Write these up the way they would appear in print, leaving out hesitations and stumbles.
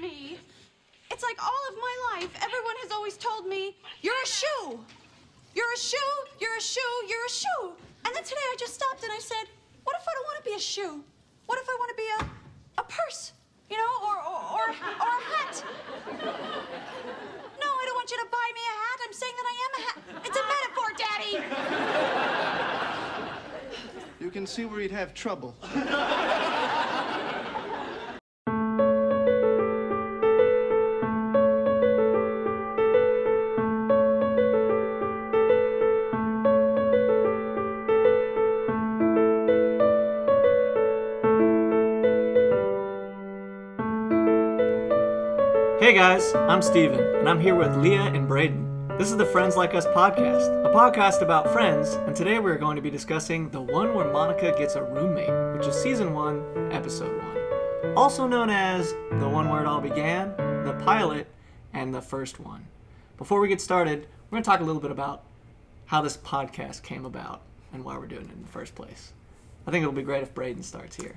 me. It's like all of my life, everyone has always told me, you're a shoe. You're a shoe, you're a shoe, you're a shoe. And then today I just stopped and I said, what if I don't want to be a shoe? What if I want to be a purse, you know, or a hat? No, I don't want you to buy me a hat. I'm saying that I am a hat. It's a metaphor, Daddy. You can see where you'd have trouble. Hey guys, I'm Steven, and I'm here with Leah and Braden. This is the Friends Like Us podcast, a podcast about friends, and today we're going to be discussing the one where Monica gets a roommate, which is Season 1, Episode 1. Also known as the one where it all began, the pilot, and the first one. Before we get started, we're going to talk a little bit about how this podcast came about and why we're doing it in the first place. I think it'll be great if Braden starts here.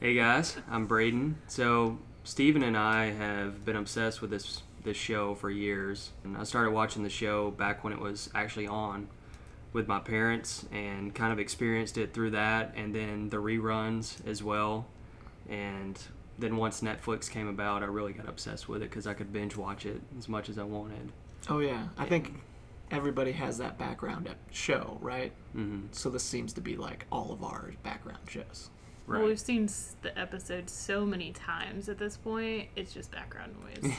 Hey guys, I'm Braden. So Steven and I have been obsessed with this show for years, and I started watching the show back when it was actually on with my parents and kind of experienced it through that, and then the reruns as well. And then once Netflix came about, I really got obsessed with it because I could binge watch it as much as I wanted. Oh yeah, I think everybody has that background show, right? Mm-hmm. So this seems to be like all of our background shows. Right. Well, we've seen the episode so many times at this point, it's just background noise.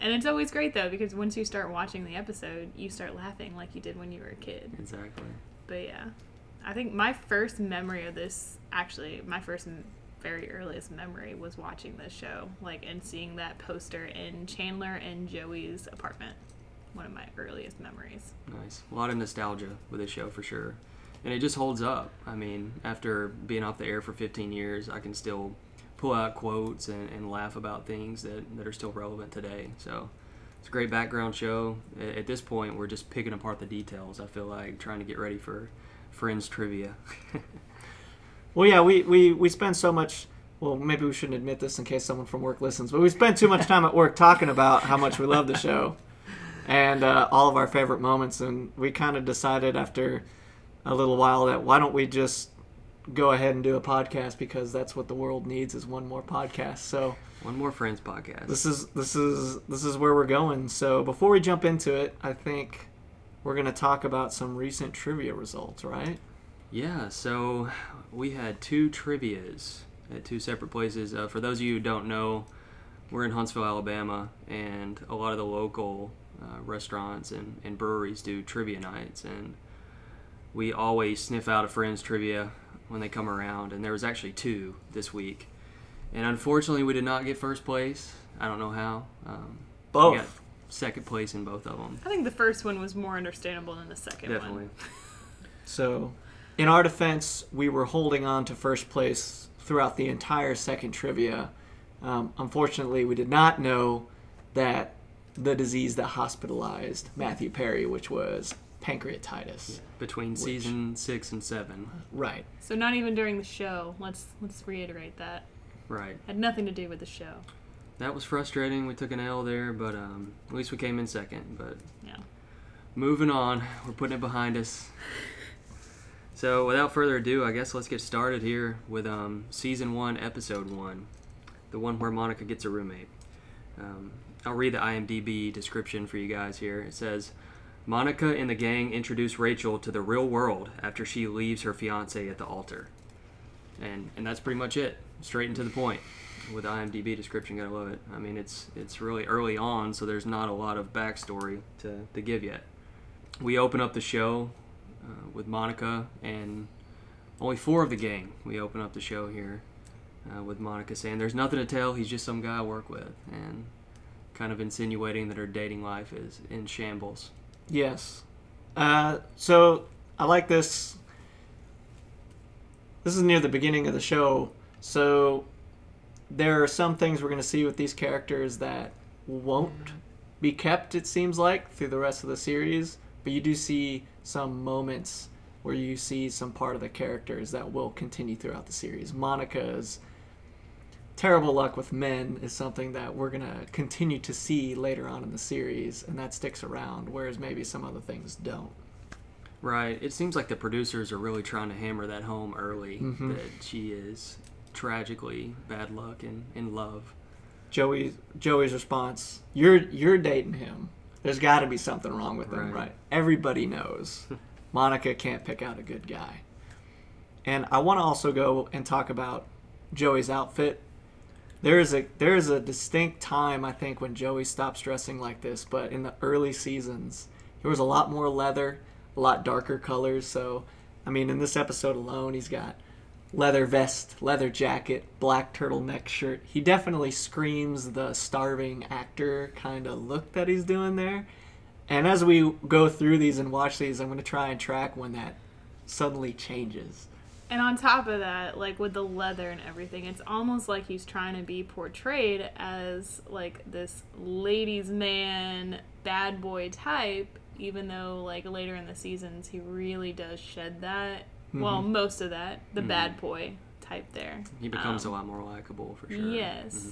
And it's always great, though, because once you start watching the episode, you start laughing like you did when you were a kid. Exactly. But, yeah. I think my first memory of this, actually, my first very earliest memory was watching this show, and seeing that poster in Chandler and Joey's apartment. One of my earliest memories. Nice. A lot of nostalgia with this show, for sure. And it just holds up. I mean, after being off the air for 15 years, I can still pull out quotes and laugh about things that are still relevant today. So it's a great background show. At this point, we're just picking apart the details, I feel like, trying to get ready for Friends trivia. Well, yeah, we spend so much... Well, maybe we shouldn't admit this in case someone from work listens, but we spend too much time at work talking about how much we love the show and all of our favorite moments. And we kind of decided after a little while that why don't we just go ahead and do a podcast, because that's what the world needs is one more podcast. So one more Friends podcast. This is where we're going. So before we jump into it, I think we're going to talk about some recent trivia results, right? Yeah, so we had two trivias at two separate places. For those of you who don't know, we're in Huntsville, Alabama, and a lot of the local restaurants and breweries do trivia nights, and we always sniff out a Friends trivia when they come around, and there was actually two this week. And unfortunately, we did not get first place. I don't know how. Both. We got second place in both of them. I think the first one was more understandable than the second one. Definitely. So, in our defense, we were holding on to first place throughout the entire second trivia. Unfortunately, we did not know that the disease that hospitalized Matthew Perry, which was pancreatitis. Yeah. Between season 6 and 7. Right. So not even during the show. Let's reiterate that. Right. Had nothing to do with the show. That was frustrating. We took an L there, but at least we came in second. But yeah. Moving on. We're putting it behind us. So without further ado, I guess let's get started here with Season 1, Episode 1. The one where Monica gets a roommate. I'll read the IMDb description for you guys here. It says, Monica and the gang introduce Rachel to the real world after she leaves her fiancé at the altar. And that's pretty much it. Straight and to the point. With IMDb description, gotta love it. I mean, it's really early on, so there's not a lot of backstory to give yet. We open up the show with Monica and only four of the gang. We open up the show here with Monica saying, there's nothing to tell, he's just some guy I work with. And kind of insinuating that her dating life is in shambles. Yes. So I like this. This is near the beginning of the show. So there are some things we're going to see with these characters that won't be kept, it seems like, through the rest of the series. But you do see some moments where you see some part of the characters that will continue throughout the series. Monica's terrible luck with men is something that we're going to continue to see later on in the series, and that sticks around, whereas maybe some other things don't. Right. It seems like the producers are really trying to hammer that home early, mm-hmm. that she is tragically bad luck and in love. Joey's response, you're dating him. There's got to be something wrong with him, right? Everybody knows. Monica can't pick out a good guy. And I want to also go and talk about Joey's outfit. There is a distinct time, I think, when Joey stops dressing like this, but in the early seasons, there was a lot more leather, a lot darker colors. So, I mean, in this episode alone, he's got leather vest, leather jacket, black turtleneck shirt. He definitely screams the starving actor kind of look that he's doing there. And as we go through these and watch these, I'm going to try and track when that suddenly changes. And on top of that, like with the leather and everything, it's almost like he's trying to be portrayed as like this ladies' man, bad boy type, even though like later in the seasons he really does shed that. Mm-hmm. Well, most of that, the mm-hmm. bad boy type there. He becomes a lot more likable for sure. Yes. Mm-hmm.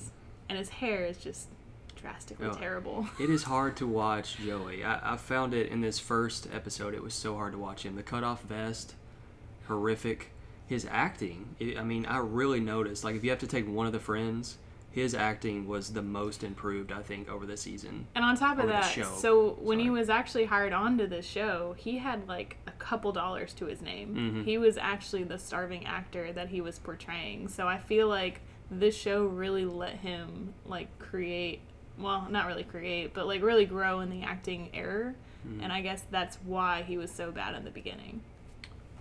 And his hair is just drastically terrible. It is hard to watch Joey. I found it in this first episode, it was so hard to watch him. The cutoff vest, horrific. His acting, I really noticed, like if you have to take one of the friends, his acting was the most improved, I think, over the season. And on top of that, so when he was actually hired onto the show, he had like a couple dollars to his name. Mm-hmm. He was actually the starving actor that he was portraying. So I feel like this show really let him like really grow in the acting error. Mm-hmm. And I guess that's why he was so bad in the beginning.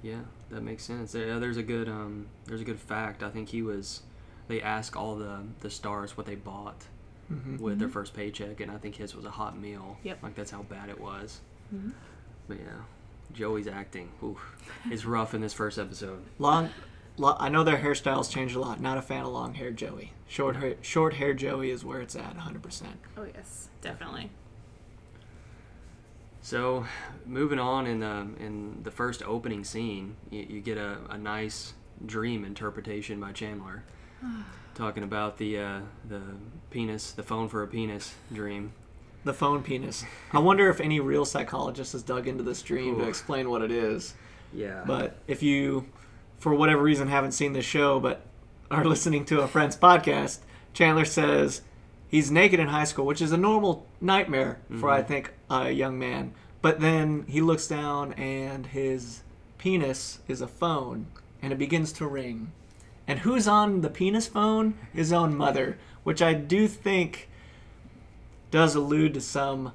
Yeah, that makes sense. There's a good fact. I think he was... They ask all the stars what they bought mm-hmm. with their first paycheck, and I think his was a hot meal. Yep. Like, that's how bad it was. Mm-hmm. But, yeah, Joey's acting is rough in this first episode. I know their hairstyles change a lot. Not a fan of long-haired Joey. Short hair Joey is where it's at, 100%. Oh, yes, definitely. So, moving on in the first opening scene, you get a nice dream interpretation by Chandler. Talking about the penis, the phone for a penis dream. The phone penis. I wonder if any real psychologist has dug into this dream to explain what it is. Yeah. But if you, for whatever reason, haven't seen the show but are listening to a friend's podcast, Chandler says he's naked in high school, which is a normal nightmare for, I think, a young man. But then he looks down and his penis is a phone and it begins to ring. And who's on the penis phone? His own mother, which I do think does allude to some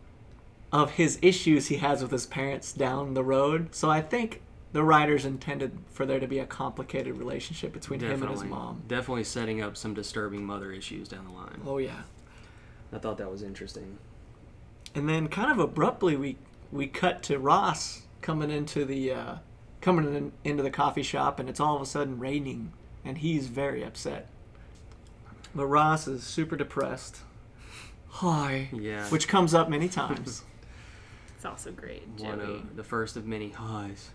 of his issues he has with his parents down the road. So I think the writers intended for there to be a complicated relationship between him and his mom. Definitely setting up some disturbing mother issues down the line. Oh, yeah. I thought that was interesting. And then kind of abruptly we cut to Ross coming into the coffee shop, and it's all of a sudden raining. And he's very upset. But Ross is super depressed. Hi. Yeah. Which comes up many times. It's also great, Joey. One of the first of many highs.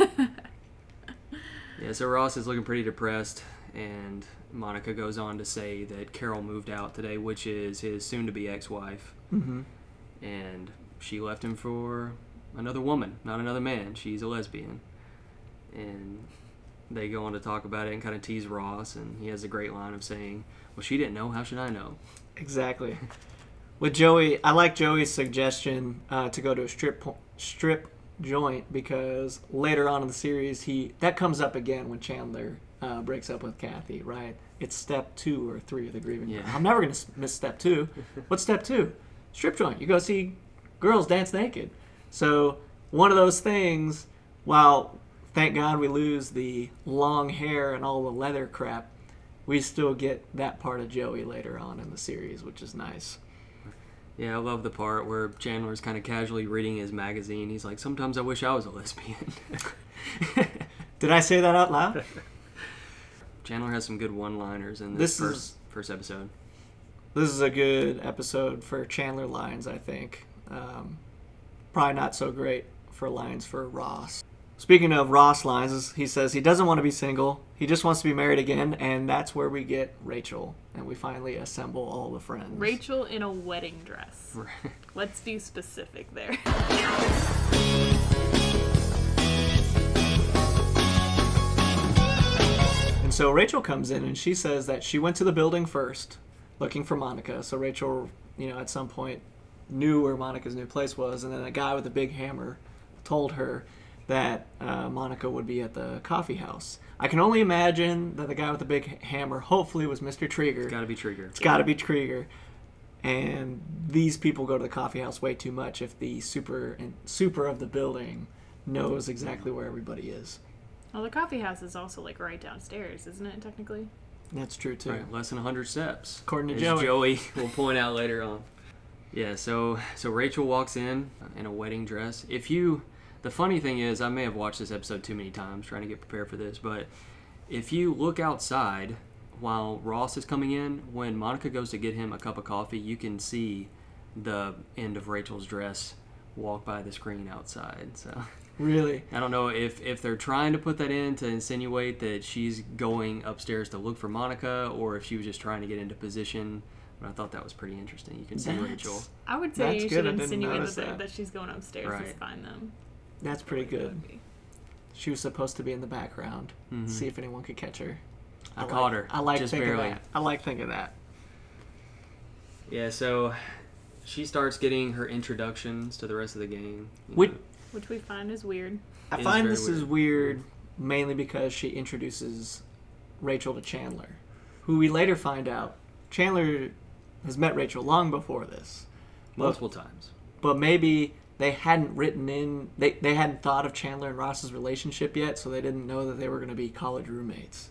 Yeah, so Ross is looking pretty depressed. And Monica goes on to say that Carol moved out today, which is his soon-to-be ex-wife. Mm-hmm. And she left him for another woman, not another man. She's a lesbian. And... They go on to talk about it and kind of tease Ross, and he has a great line of saying, well, she didn't know, how should I know? Exactly. With Joey, I like Joey's suggestion to go to a strip joint, because later on in the series, that comes up again when Chandler breaks up with Kathy, right? It's step 2 or 3 of the grieving. Yeah. I'm never going to miss step 2. What's step 2? Strip joint. You go see girls dance naked. So one of those things, while... Thank God we lose the long hair and all the leather crap. We still get that part of Joey later on in the series, which is nice. Yeah, I love the part where Chandler's kind of casually reading his magazine. He's like, sometimes I wish I was a lesbian. Did I say that out loud? Chandler has some good one-liners in this first episode. This is a good episode for Chandler lines, I think. Probably not so great for lines for Ross. Speaking of Ross lines, he says he doesn't want to be single. He just wants to be married again, and that's where we get Rachel, and we finally assemble all the friends. Rachel in a wedding dress. Let's be specific there. And so Rachel comes in, and she says that she went to the building first, looking for Monica. So Rachel, at some point knew where Monica's new place was, and then a guy with a big hammer told her that Monica would be at the coffee house. I can only imagine that the guy with the big hammer hopefully was Mr. Trieger. It's got to be Trieger. And these people go to the coffee house way too much if the super of the building knows exactly where everybody is. Well, the coffee house is also like right downstairs, isn't it, technically? That's true, too. Right, less than 100 steps. According to Joey will point out later on. Yeah, so Rachel walks in a wedding dress. The funny thing is, I may have watched this episode too many times trying to get prepared for this, but if you look outside while Ross is coming in, when Monica goes to get him a cup of coffee, you can see the end of Rachel's dress walk by the screen outside. So really? I don't know if they're trying to put that in to insinuate that she's going upstairs to look for Monica, or if she was just trying to get into position. But I thought that was pretty interesting. You can see Rachel. I would say you should insinuate that she's going upstairs to find them. That's pretty good. She was supposed to be in the background. Mm-hmm. See if anyone could catch her. I caught her. I like just thinking barely. That. I like thinking that. Yeah, so she starts getting her introductions to the rest of the gang. Which we find is weird. I find this is weird mainly because she introduces Rachel to Chandler, who we later find out Chandler has met Rachel long before this. Multiple times. But maybe they hadn't thought of Chandler and Ross's relationship yet, so they didn't know that they were going to be college roommates.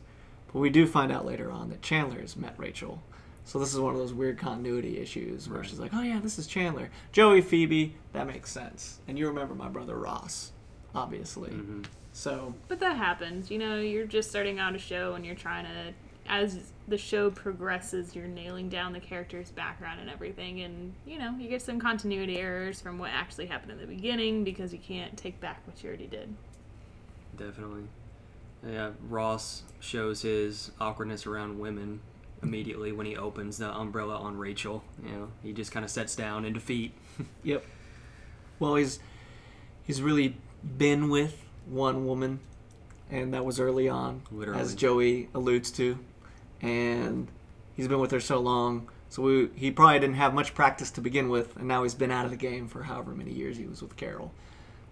But we do find out later on that Chandler has met Rachel. So this is one of those weird continuity issues where she's like, oh yeah, this is Chandler. Joey, Phoebe, that makes sense. And you remember my brother Ross, obviously. Mm-hmm. So, but that happens. You're just starting out a show and you're trying to, as the show progresses, you're nailing down the character's background and everything, and you get some continuity errors from what actually happened in the beginning because you can't take back what you already did. Definitely. Yeah, Ross shows his awkwardness around women immediately when he opens the umbrella on Rachel. He just kind of sets down in defeat. Yep. Well, he's really been with one woman, and that was early on, literally, as Joey alludes to. And he's been with her so long, so he probably didn't have much practice to begin with, and now he's been out of the game for however many years he was with Carol.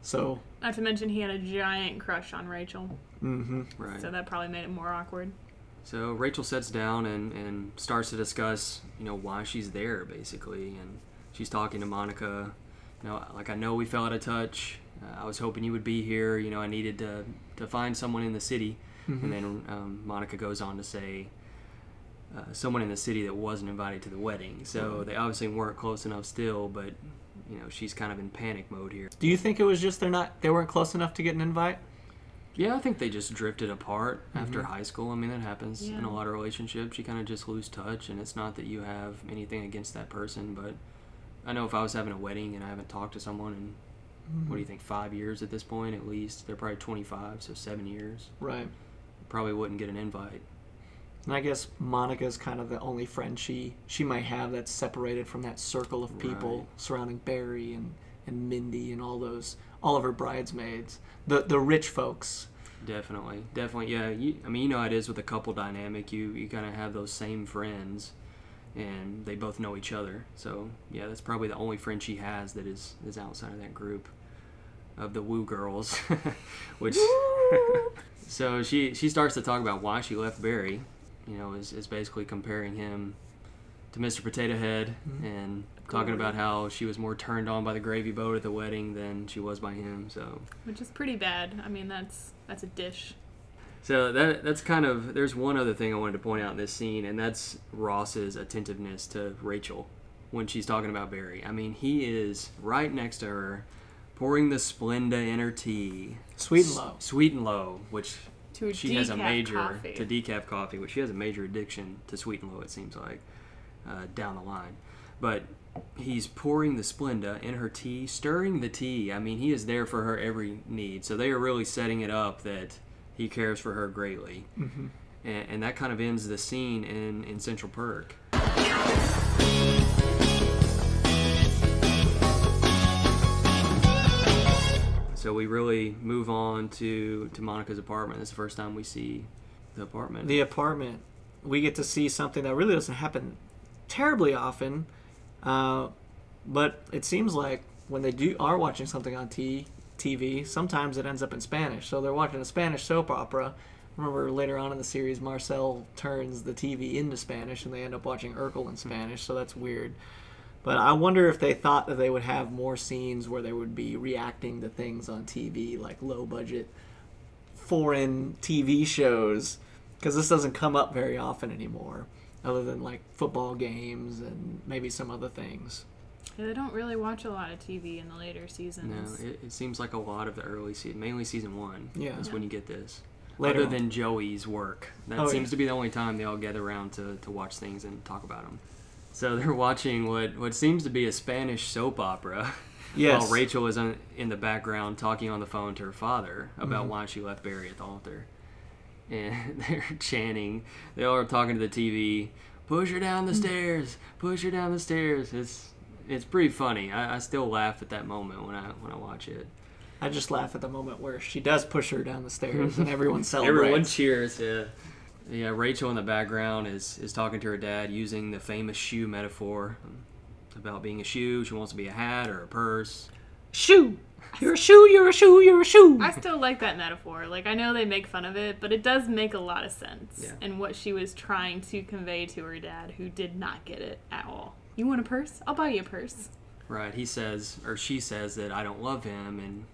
So, not to mention he had a giant crush on Rachel. Mm-hmm. Right. So that probably made it more awkward. So Rachel sits down and starts to discuss, why she's there, basically. And she's talking to Monica. I know we fell out of touch. I was hoping you would be here. I needed to find someone in the city. Mm-hmm. And then Monica goes on to say, someone in the city that wasn't invited to the wedding. So they obviously weren't close enough still, but she's kind of in panic mode here. Do you think it was just they weren't close enough to get an invite? Yeah, I think they just drifted apart after high school. I mean, that happens in a lot of relationships. You kind of just lose touch, and it's not that you have anything against that person, but I know if I was having a wedding and I haven't talked to someone in, what do you think, 5 years at this point at least? They're probably 25, so 7 years. Right. Probably wouldn't get an invite. And I guess Monica's kind of the only friend she might have that's separated from that circle of people surrounding Barry and Mindy and all of her bridesmaids, the rich folks. Definitely, yeah. You know how it is with a couple dynamic. You kind of have those same friends, and they both know each other. So yeah, that's probably the only friend she has that is outside of that group of the Woo Girls, which. So she starts to talk about why she left Barry. Is basically comparing him to Mr. Potato Head and talking about how she was more turned on by the gravy boat at the wedding than she was by him. So, which is pretty bad. I mean, that's a dish. So that's kind of, there's one other thing I wanted to point out in this scene, and that's Ross's attentiveness to Rachel when she's talking about Barry. I mean, he is right next to her, pouring the Splenda in her tea, sweet and low, which. To decaf coffee, which she has a major addiction to sweet and low, it seems like, down the line. But he's pouring the Splenda in her tea, stirring the tea. I mean, he is there for her every need. So they are really setting it up that he cares for her greatly. Mm-hmm. And that kind of ends the scene in Central Perk. So we really move on to Monica's apartment. That's the first time we see the apartment. The apartment. We get to see something that really doesn't happen terribly often. But it seems like when they are watching something on TV, sometimes it ends up in Spanish. So they're watching a Spanish soap opera. Remember later on in the series, Marcel turns the TV into Spanish and they end up watching Urkel in Spanish. So that's weird. But I wonder if they thought that they would have more scenes where they would be reacting to things on TV, like low-budget foreign TV shows, because this doesn't come up very often anymore, other than like football games and maybe some other things. Yeah, they don't really watch a lot of TV in the later seasons. No, it seems like a lot of the early season, mainly season one. Yeah, that's when you get this. Later other than Joey's work, that seems to be the only time they all gather around to watch things and talk about them. So they're watching what seems to be a Spanish soap opera. Yes. While Rachel is in the background talking on the phone to her father about why she left Barry at the altar. And they're chanting. They all are talking to the TV. Push her down the stairs. Push her down the stairs. It's pretty funny. I still laugh at that moment when I watch it. I just laugh at the moment where she does push her down the stairs and everyone celebrates. Everyone cheers, yeah. Yeah, Rachel in the background is talking to her dad using the famous shoe metaphor about being a shoe. She wants to be a hat or a purse. Shoe! You're a shoe, you're a shoe, you're a shoe! I still like that metaphor. Like, I know they make fun of it, but it does make a lot of sense in what she was trying to convey to her dad, who did not get it at all. You want a purse? I'll buy you a purse. Right, he says, or she says that I don't love him, and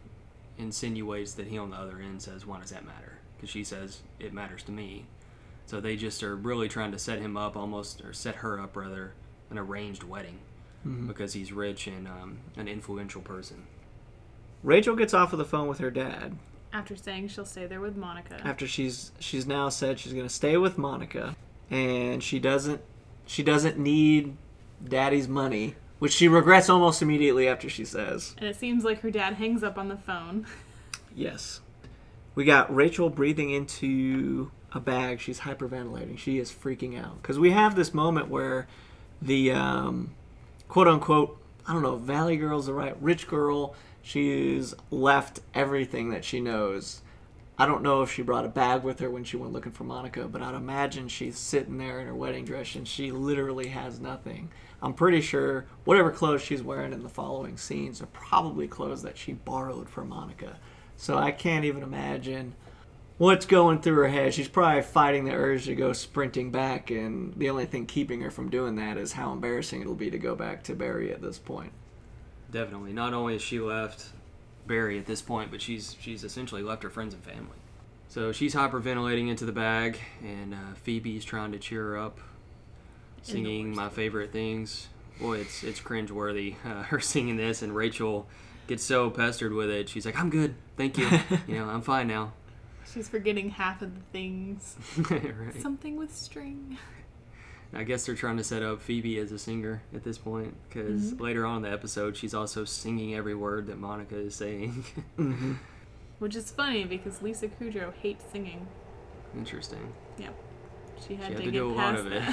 insinuates that he on the other end says, why does that matter? Because she says, it matters to me. So they just are really trying to set him up almost, or set her up rather, an arranged wedding because he's rich and an influential person. Rachel gets off of the phone with her dad. After saying she'll stay there with Monica. After she's now said she's going to stay with Monica, and she doesn't need daddy's money, which she regrets almost immediately after she says. And it seems like her dad hangs up on the phone. Yes. We got Rachel breathing into a bag. She's hyperventilating. She is freaking out. Because we have this moment where the quote-unquote, I don't know, valley girl's the right, rich girl, she's left everything that she knows. I don't know if she brought a bag with her when she went looking for Monica, but I'd imagine she's sitting there in her wedding dress and she literally has nothing. I'm pretty sure whatever clothes she's wearing in the following scenes are probably clothes that she borrowed from Monica. So I can't even imagine what's going through her head. She's probably fighting the urge to go sprinting back, and the only thing keeping her from doing that is how embarrassing it'll be to go back to Barry at this point. Definitely. Not only has she left Barry at this point, but she's essentially left her friends and family. So she's hyperventilating into the bag, and Phoebe's trying to cheer her up, singing My Favorite Things. Boy, it's cringeworthy, her singing this, and Rachel gets so pestered with it. She's like, I'm good, thank you. I'm fine now. She's forgetting half of the things. Right. Something with string. I guess they're trying to set up Phoebe as a singer at this point, because later on in the episode, she's also singing every word that Monica is saying. Which is funny, because Lisa Kudrow hates singing. Interesting. Yeah. She had to do a lot of it.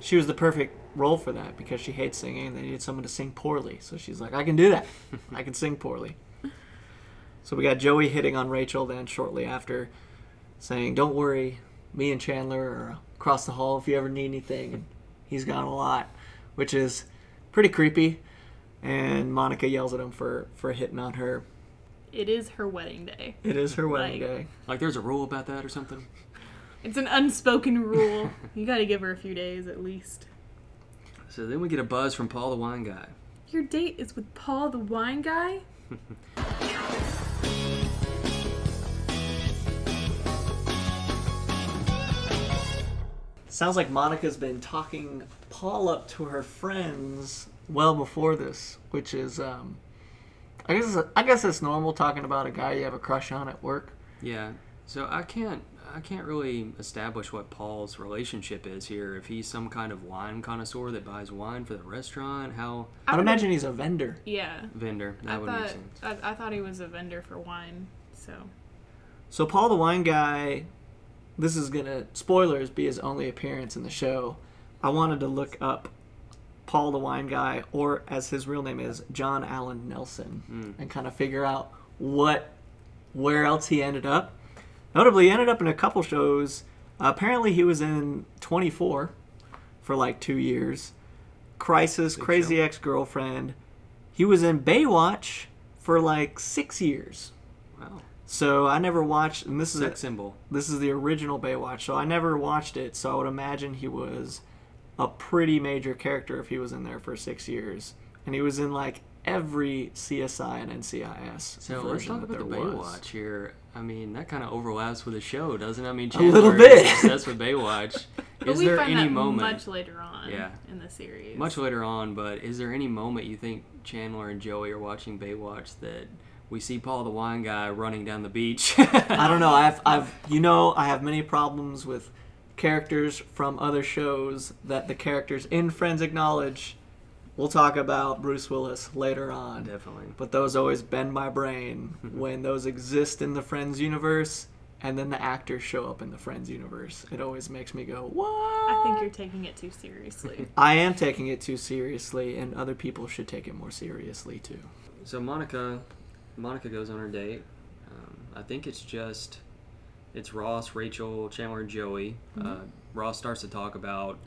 She was the perfect role for that, because she hates singing, and they needed someone to sing poorly. So she's like, I can do that. I can sing poorly. So we got Joey hitting on Rachel then shortly after, saying, don't worry, me and Chandler are across the hall if you ever need anything. And he's got a lot, which is pretty creepy. And Monica yells at him for hitting on her. It is her wedding day. It is her wedding day. Like there's a rule about that or something? It's an unspoken rule. You got to give her a few days at least. So then we get a buzz from Paul the Wine Guy. Your date is with Paul the Wine Guy? Sounds like Monica's been talking Paul up to her friends well before this, which is, I guess it's normal talking about a guy you have a crush on at work. Yeah. So I can't, I can't really establish what Paul's relationship is here. If he's some kind of wine connoisseur that buys wine for the restaurant, how... I'd imagine he's a vendor. Yeah. Vendor. That would make sense. I thought he was a vendor for wine, so... So Paul the Wine Guy, this is going to, spoilers, be his only appearance in the show. I wanted to look up Paul the Wine Guy, or as his real name is, John Allen Nelson, and kind of figure out where else he ended up. Notably, he ended up in a couple shows. Apparently, he was in 24 for like 2 years. Crisis, Crazy Ex-Girlfriend. He was in Baywatch for like 6 years. Wow. So I never watched, and this is sex symbol. This is the original Baywatch, so I never watched it. So I would imagine he was a pretty major character if he was in there for 6 years, and he was in like every CSI and NCIS. So let's talk about the Baywatch here. I mean, that kind of overlaps with the show, doesn't it? I mean, Chandler a little bit. Is obsessed with Baywatch. But is we there find any that moment much later on in the series? Much later on, but is there any moment you think Chandler and Joey are watching Baywatch that? We see Paul the Wine Guy running down the beach. I don't know. I have many problems with characters from other shows that the characters in Friends acknowledge. We'll talk about Bruce Willis later on. Definitely. But those always bend my brain when those exist in the Friends universe, and then the actors show up in the Friends universe. It always makes me go, what? I think you're taking it too seriously. I am taking it too seriously, and other people should take it more seriously, too. So Monica goes on her date. I think it's Ross, Rachel, Chandler, and Joey. Ross starts to talk about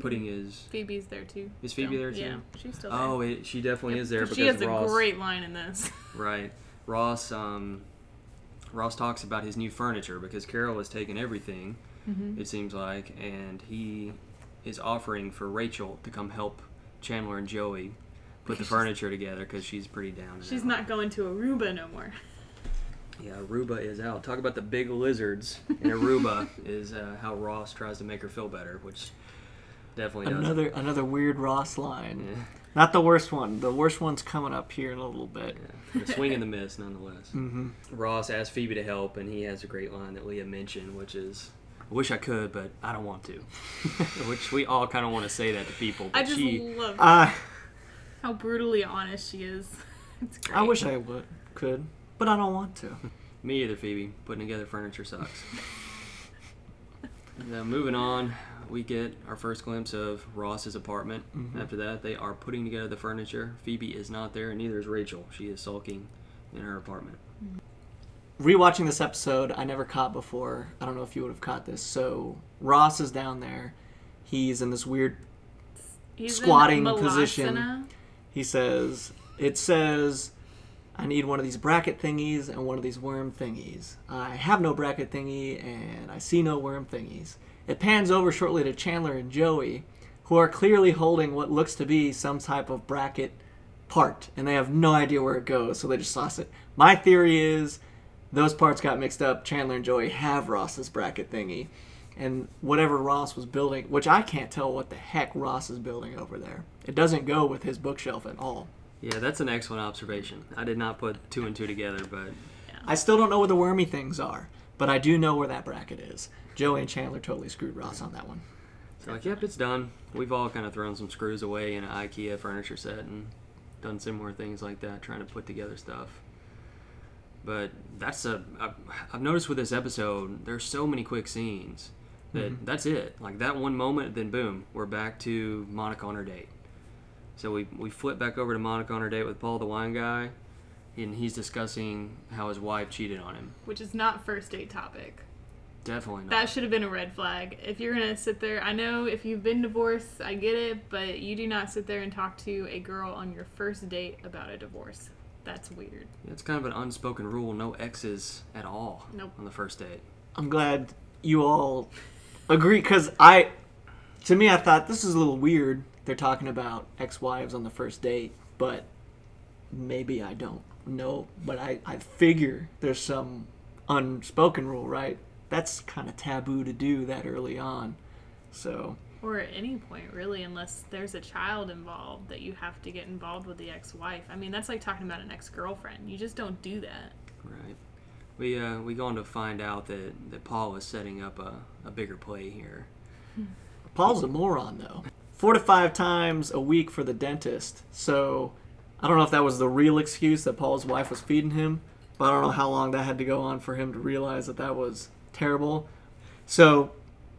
putting his... Phoebe's there, too. Is Phoebe there, too? Yeah, she's still there. Oh, she definitely is there because she has a great line in this. Right. Ross talks about his new furniture because Carol has taken everything, it seems like, and he is offering for Rachel to come help Chandler and Joey put the furniture together because she's pretty down. She's not going to Aruba no more. Yeah, Aruba is out. Talk about the big lizards in Aruba is how Ross tries to make her feel better, which definitely does. Another weird Ross line. Yeah. Not the worst one. The worst one's coming up here in a little bit. Yeah. The swing and the miss, nonetheless. Ross asks Phoebe to help, and he has a great line that Leah mentioned, which is... I wish I could, but I don't want to. Which we all kind of want to say that to people. But I just love it. How brutally honest she is. It's great. I wish I could, but I don't want to. Me either, Phoebe. Putting together furniture sucks. Now, moving on, we get our first glimpse of Ross's apartment. After that, they are putting together the furniture. Phoebe is not there, and neither is Rachel. She is sulking in her apartment. Rewatching this episode, I never caught before. I don't know if you would have caught this. So, Ross is down there. He's in this weird squatting position. He says, I need one of these bracket thingies and one of these worm thingies. I have no bracket thingy and I see no worm thingies. It pans over shortly to Chandler and Joey, who are clearly holding what looks to be some type of bracket part, and they have no idea where it goes, so they just toss it. My theory is those parts got mixed up. Chandler and Joey have Ross's bracket thingy, and whatever Ross was building, which I can't tell what the heck Ross is building over there. It doesn't go with his bookshelf at all. Yeah, that's an excellent observation. I did not put two and two together, but... Yeah. I still don't know where the wormy things are, but I do know where that bracket is. Joey and Chandler totally screwed Ross on that one. So like, yep, it's done. We've all kind of thrown some screws away in an IKEA furniture set and done similar things like that, trying to put together stuff. But that's I've noticed with this episode, there's so many quick scenes. That's it. Like that one moment, then boom, we're back to Monica on her date. So we flip back over to Monica on her date with Paul the Wine Guy, and he's discussing how his wife cheated on him. Which is not first date topic. Definitely not. That should have been a red flag. If you're going to sit there, I know if you've been divorced, I get it, but you do not sit there and talk to a girl on your first date about a divorce. That's weird. It's kind of an unspoken rule, no exes at all on the first date. I'm glad you all... agree, because I thought this is a little weird. They're talking about ex-wives on the first date, but maybe I don't know. But I figure there's some unspoken rule, right? That's kind of taboo to do that early on. So, or at any point, really, unless there's a child involved that you have to get involved with the ex-wife. I mean, that's like talking about an ex-girlfriend. You just don't do that. Right. We going to find out that Paul was setting up a bigger play here. Paul's a moron, though. 4 to 5 times a week for the dentist. So I don't know if that was the real excuse that Paul's wife was feeding him, but I don't know how long that had to go on for him to realize that that was terrible. So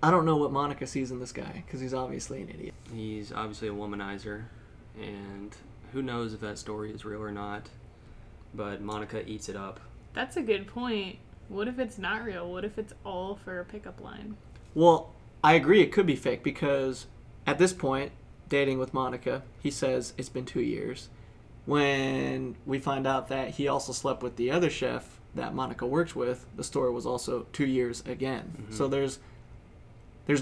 I don't know what Monica sees in this guy, because he's obviously an idiot. He's obviously a womanizer, and who knows if that story is real or not, but Monica eats it up. That's a good point. What if it's not real? What if it's all for a pickup line? Well, I agree it could be fake, because at this point, dating with Monica, he says it's been 2 years. When we find out that he also slept with the other chef that Monica works with, the story was also 2 years again. Mm-hmm. So there's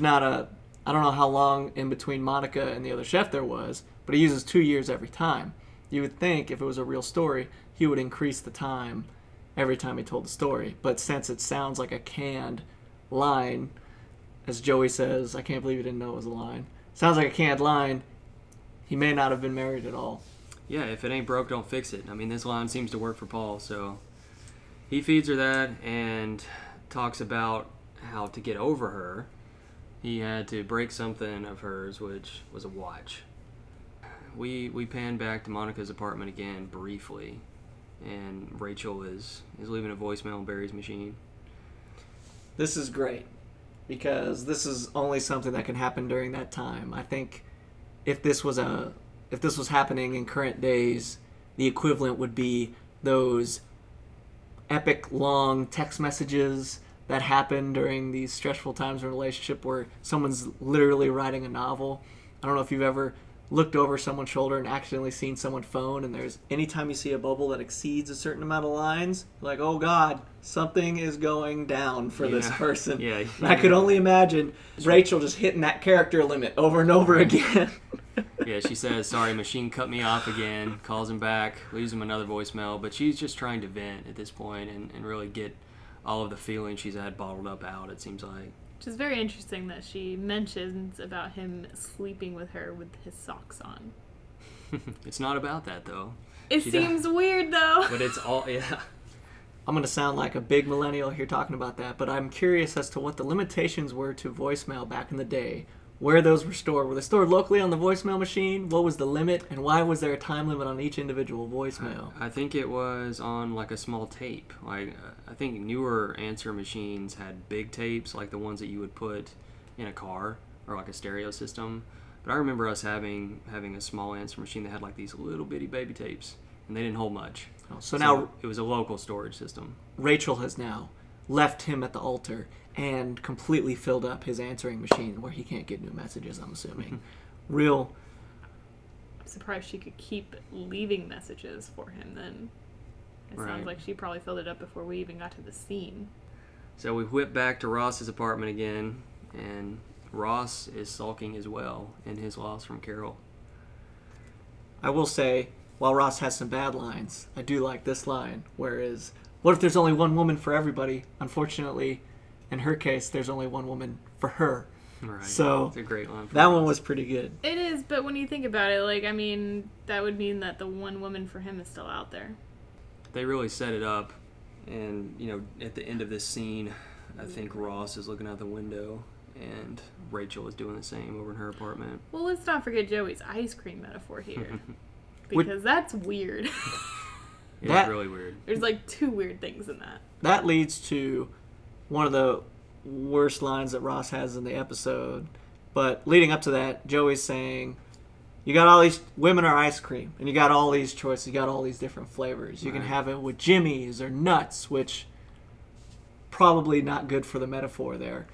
not a... I don't know how long in between Monica and the other chef there was, but he uses 2 years every time. You would think if it was a real story, he would increase the time every time he told the story. But since it sounds like a canned line, as Joey says, I can't believe you didn't know it was a line. Sounds like a canned line. He may not have been married at all. Yeah, if it ain't broke, don't fix it. I mean, this line seems to work for Paul, so he feeds her that and talks about how to get over her. He had to break something of hers, which was a watch. We pan back to Monica's apartment again briefly, and Rachel is leaving a voicemail on Barry's machine. This is great, because this is only something that can happen during that time. I think if this was happening in current days, the equivalent would be those epic long text messages that happen during these stressful times in a relationship where someone's literally writing a novel. I don't know if you've ever looked over someone's shoulder and accidentally seen someone's phone, and there's anytime you see a bubble that exceeds a certain amount of lines, like, oh God, something is going down for this person. Yeah. And I could only imagine Rachel just hitting that character limit over and over again. Yeah, she says, sorry, machine cut me off again, calls him back, leaves him another voicemail, but she's just trying to vent at this point and really get all of the feelings she's had bottled up out, it seems like. Which is very interesting that she mentions about him sleeping with her with his socks on. It's not about that, though. It seems weird, though. But it's all, yeah. I'm going to sound like a big millennial here talking about that, but I'm curious as to what the limitations were to voicemail back in the day, where those were stored. Were they stored locally on the voicemail machine? What was the limit, and why was there a time limit on each individual voicemail? I think it was on, like, a small tape. Like, I think newer answer machines had big tapes, like the ones that you would put in a car or, like, a stereo system. But I remember us having a small answer machine that had, like, these little bitty baby tapes, and they didn't hold much. Oh, so now it was a local storage system. Rachel has now left him at the altar and completely filled up his answering machine where he can't get new messages, I'm assuming. Real. I'm surprised she could keep leaving messages for him then. It sounds like she probably filled it up before we even got to the scene. So we whip back to Ross's apartment again, and Ross is sulking as well in his loss from Carol. I will say, while Ross has some bad lines, I do like this line, whereas, what if there's only one woman for everybody? Unfortunately, in her case, there's only one woman for her. Right. So that's a great line. That one was pretty good. It is, but when you think about it, like, I mean, that would mean that the one woman for him is still out there. They really set it up, and, you know, at the end of this scene, I think Ross is looking out the window, and Rachel is doing the same over in her apartment. Well, let's not forget Joey's ice cream metaphor here, because that's weird. It's really weird. There's like two weird things in that. That leads to one of the worst lines that Ross has in the episode. But leading up to that, Joey's saying, you got all these women are ice cream, and you got all these choices, you got all these different flavors. You can have it with Jimmy's or nuts, which probably not good for the metaphor there.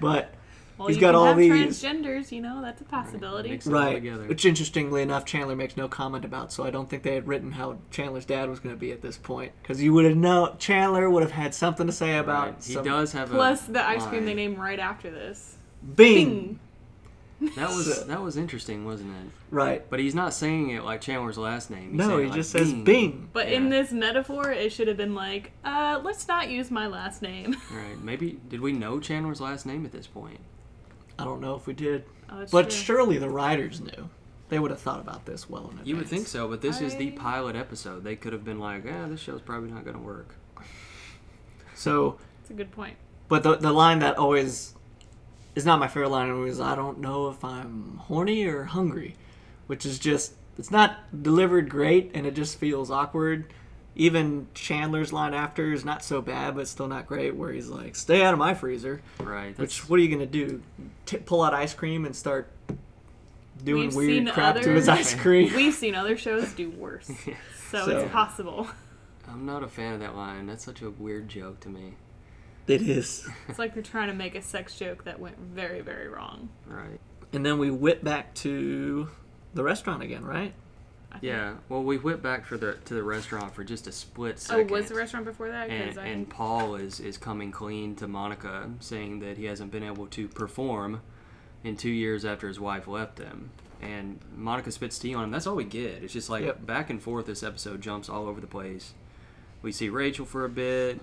But well, he's got all these. Transgenders, you know, that's a possibility. Right. Which, interestingly enough, Chandler makes no comment about, so I don't think they had written how Chandler's dad was going to be at this point. Because you would have known, Chandler would have had something to say about it. He does have plus the ice cream they named right after this. Bing! Bing. That was interesting, wasn't it? Right. But he's not saying it like Chandler's last name. He just says Bing. Bing. But in this metaphor, it should have been like, let's not use my last name. Right. Maybe, did we know Chandler's last name at this point? I don't know if we did. Oh, but true. Surely the writers knew. They would have thought about this well in advance. You would think so, but this is the pilot episode. They could have been like, this show's probably not going to work. So it's a good point. But the line that always is not my favorite line is, I don't know if I'm horny or hungry, which is just, it's not delivered great, and it just feels awkward. Even Chandler's line after is not so bad, but still not great, where he's like, stay out of my freezer. Right. Which, what are you going to do? Pull out ice cream and start doing weird crap to his ice cream? We've seen other shows do worse. Yeah. So it's possible. I'm not a fan of that line. That's such a weird joke to me. It is. It's like they're trying to make a sex joke that went very, very wrong. Right. And then we whip back to the restaurant again, right? Yeah. Well, we whip back to the restaurant for just a split second. Oh, was the restaurant before that? And Paul is coming clean to Monica, saying that he hasn't been able to perform in 2 years after his wife left him. And Monica spits tea on him. That's all we get. It's just like back and forth. This episode jumps all over the place. We see Rachel for a bit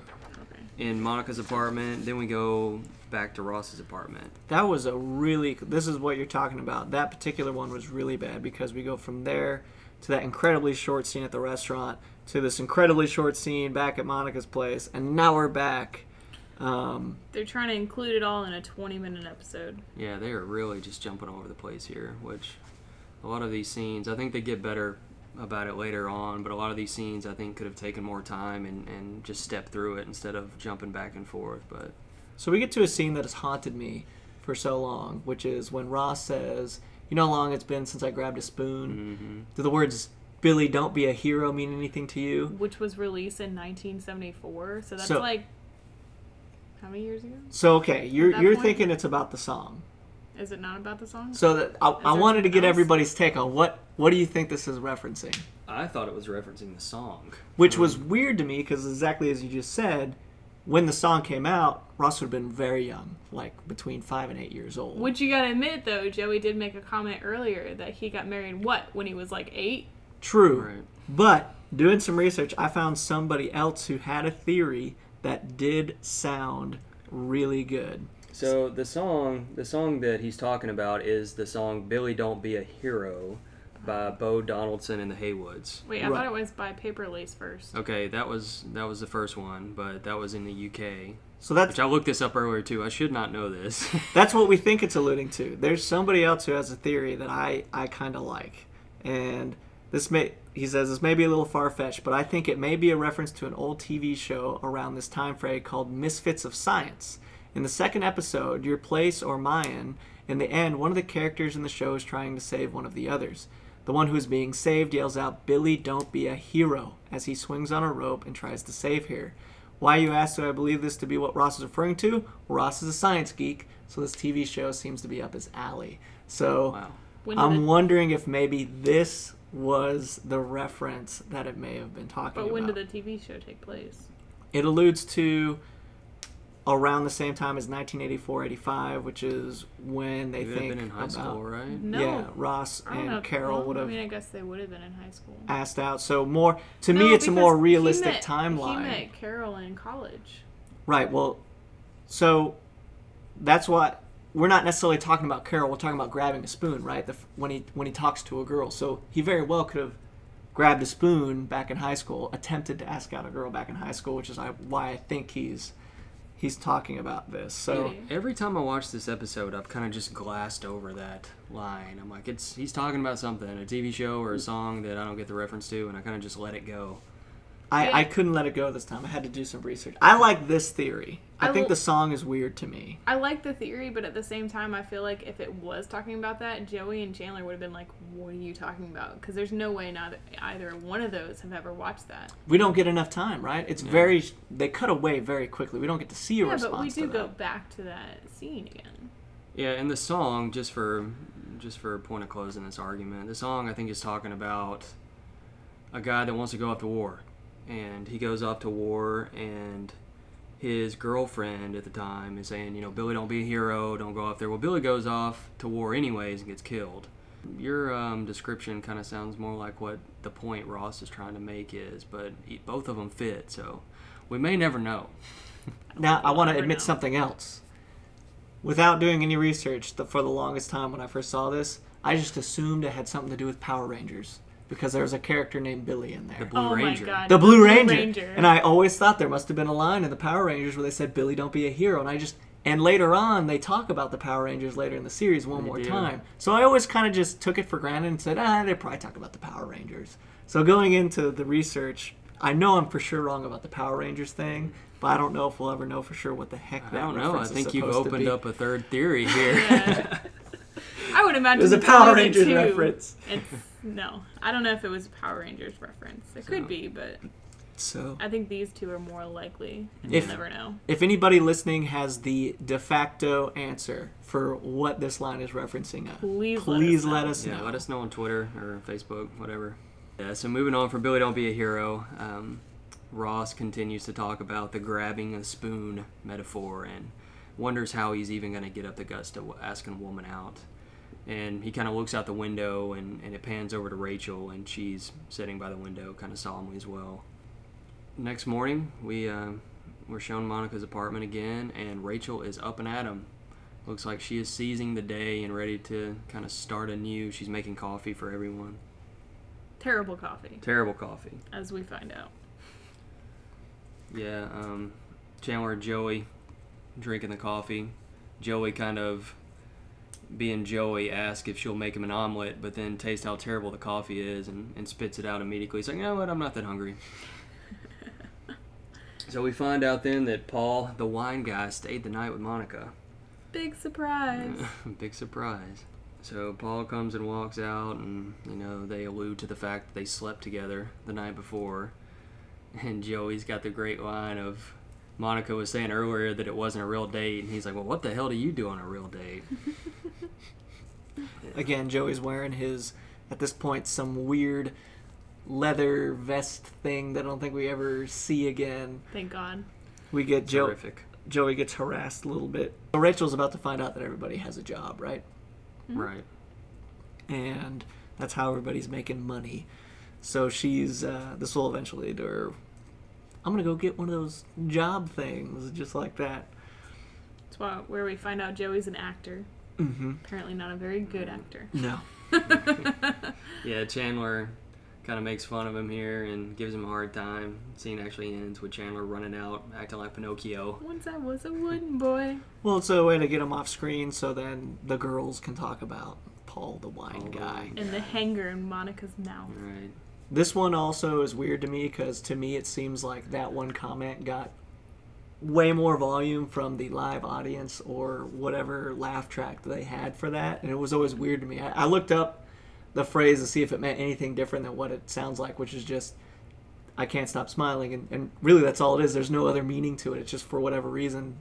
in Monica's apartment. Then we go back to Ross's apartment. That was a really... This is what you're talking about. That particular one was really bad, because we go from there to that incredibly short scene at the restaurant to this incredibly short scene back at Monica's place. And now we're back. They're trying to include it all in a 20-minute episode. Yeah, they are really just jumping all over the place here, which a lot of these scenes... I think they get better about it later on, but a lot of these scenes I think could have taken more time and just stepped through it instead of jumping back and forth. But so we get to a scene that has haunted me for so long, which is when Ross says, you know how long it's been since I grabbed a spoon? Mm-hmm. Do the words Billy Don't Be a Hero mean anything to you? Which was released in 1974, so that's like how many years ago? So okay, you're thinking it's about the song. Is it not about the song? So that I wanted to get everybody's take on what do you think this is referencing? I thought it was referencing the song. Which was weird to me, because exactly as you just said, when the song came out, Ross would have been very young, like between 5 and 8 years old. Which you gotta admit, though, Joey did make a comment earlier that he got married, when he was like 8? True. Right. But doing some research, I found somebody else who had a theory that did sound really good. So the song that he's talking about is the song Billy Don't Be a Hero by Bo Donaldson and the Heywoods. Wait, I thought it was by Paper Lace first. Okay, that was the first one, but that was in the UK. So which I looked this up earlier too. I should not know this. That's what we think it's alluding to. There's somebody else who has a theory that I kind of like. And he says this may be a little far-fetched, but I think it may be a reference to an old TV show around this time frame called Misfits of Science. In the second episode, Your Place or Mine, in the end, one of the characters in the show is trying to save one of the others. The one who is being saved yells out, Billy, don't be a hero, as he swings on a rope and tries to save her. Why, you ask, do I believe this to be what Ross is referring to? Ross is a science geek, so this TV show seems to be up his alley. So I'm wondering if maybe this was the reference that it may have been talking about. But when did the TV show take place? It alludes to... around the same time as 1984-85, which is when they think been in high school, right? No. Yeah, Ross and Carol would have... I mean, I guess they would have been in high school. Asked out. So more... To me, it's a more realistic timeline. He met Carol in college. Right, well... So, that's why... We're not necessarily talking about Carol. We're talking about grabbing a spoon, right? When he talks to a girl. So, he very well could have grabbed a spoon back in high school, attempted to ask out a girl back in high school, which is why I think he's talking about this. So every time I watch this episode, I've kind of just glassed over that line. I'm like, he's talking about something, a TV show or a song that I don't get the reference to, and I kind of just let it go. I couldn't let it go this time. I had to do some research. I like this theory. I think the song is weird to me. I like the theory, but at the same time, I feel like if it was talking about that, Joey and Chandler would have been like, what are you talking about? Because there's no way not either one of those have ever watched that. We don't get enough time, right? It's very... They cut away very quickly. We don't get to see a response to that. Yeah, but we do go back to that scene again. Yeah, and the song, just for a point of close in this argument, the song I think is talking about a guy that wants to go off to war. And he goes off to war, and his girlfriend at the time is saying, you know, Billy, don't be a hero, don't go off there. Well, Billy goes off to war anyways and gets killed. Your description kind of sounds more like what the point Ross is trying to make is, but both of them fit, so we may never know. Now, I want to admit something else. Without doing any research, for the longest time when I first saw this, I just assumed it had something to do with Power Rangers. because there was a character named Billy in there. The Blue Ranger. My God. The Blue Ranger. And I always thought there must have been a line in the Power Rangers where they said, Billy, don't be a hero. And I just... And later on, they talk about the Power Rangers later in the series one more time. So I always kind of just took it for granted and said, they probably talk about the Power Rangers. So going into the research, I know I'm for sure wrong about the Power Rangers thing, but I don't know if we'll ever know for sure what the heck that reference is supposed to be. I don't know. I think you've opened up a third theory here. Yeah. I would imagine it was a Power Rangers reference. No, I don't know if it was a Power Rangers reference. It could be, but... So I think these two are more likely, and you'll never know. If anybody listening has the de facto answer for what this line is referencing, please let us know. Yeah, let us know on Twitter or Facebook, whatever. Yeah, so moving on from Billy Don't Be a Hero, Ross continues to talk about the grabbing a spoon metaphor and wonders how he's even going to get up the guts to ask a woman out. And he kind of looks out the window, and it pans over to Rachel, and she's sitting by the window kind of solemnly as well. Next morning, we're shown Monica's apartment again, and Rachel is up and at 'em. Looks like she is seizing the day and ready to kind of start anew. She's making coffee for everyone. Terrible coffee. Terrible coffee. As we find out. Yeah, Chandler and Joey drinking the coffee. Joey kind of, being Joey, asks if she'll make him an omelet, but then tastes how terrible the coffee is and spits it out immediately. He's like, you know what, I'm not that hungry. So we find out then that Paul, the wine guy, stayed the night with Monica. Big surprise. Big surprise. So Paul comes and walks out, and, you know, they allude to the fact that they slept together the night before. And Joey's got the great line of, Monica was saying earlier that it wasn't a real date, and he's like, well, what the hell do you do on a real date? Again, Joey's wearing his, at this point, some weird... leather vest thing that I don't think we ever see again. Thank God. We get Joey gets harassed a little bit. So Rachel's about to find out that everybody has a job, right? Mm-hmm. Right. And that's how everybody's making money. So she's, this will eventually do her, I'm going to go get one of those job things, just like that. That's where we find out Joey's an actor. Mm-hmm. Apparently not a very good actor. No. Yeah, Chandler... kind of makes fun of him here and gives him a hard time. The scene actually ends with Chandler running out, acting like Pinocchio. Once I was a wooden boy. Well, it's a way to get him off screen so then the girls can talk about Paul the Wine Guy. And the hanger in Monica's mouth. Right. This one also is weird to me because to me it seems like that one comment got way more volume from the live audience or whatever laugh track they had for that. And it was always weird to me. I looked up the phrase to see if it meant anything different than what it sounds like, which is just, I can't stop smiling. And really, that's all it is. There's no other meaning to it. It's just for whatever reason.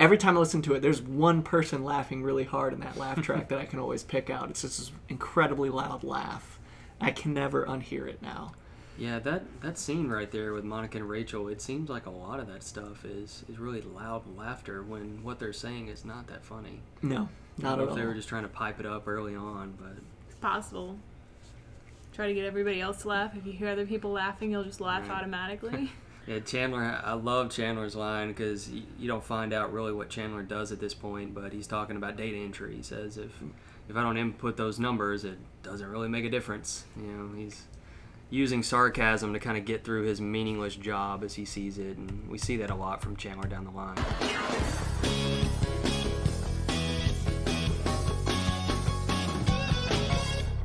Every time I listen to it, there's one person laughing really hard in that laugh track that I can always pick out. It's just this incredibly loud laugh. I can never unhear it now. Yeah, that scene right there with Monica and Rachel, it seems like a lot of that stuff is really loud laughter when what they're saying is not that funny. No, not at all. I don't know if they were just trying to pipe it up early on, but... possible. Try to get everybody else to laugh. If you hear other people laughing, you'll just laugh automatically. Yeah, Chandler, I love Chandler's line because you don't find out really what Chandler does at this point, but he's talking about data entry. He says, if I don't input those numbers, it doesn't really make a difference. You know, he's using sarcasm to kind of get through his meaningless job as he sees it, and we see that a lot from Chandler down the line.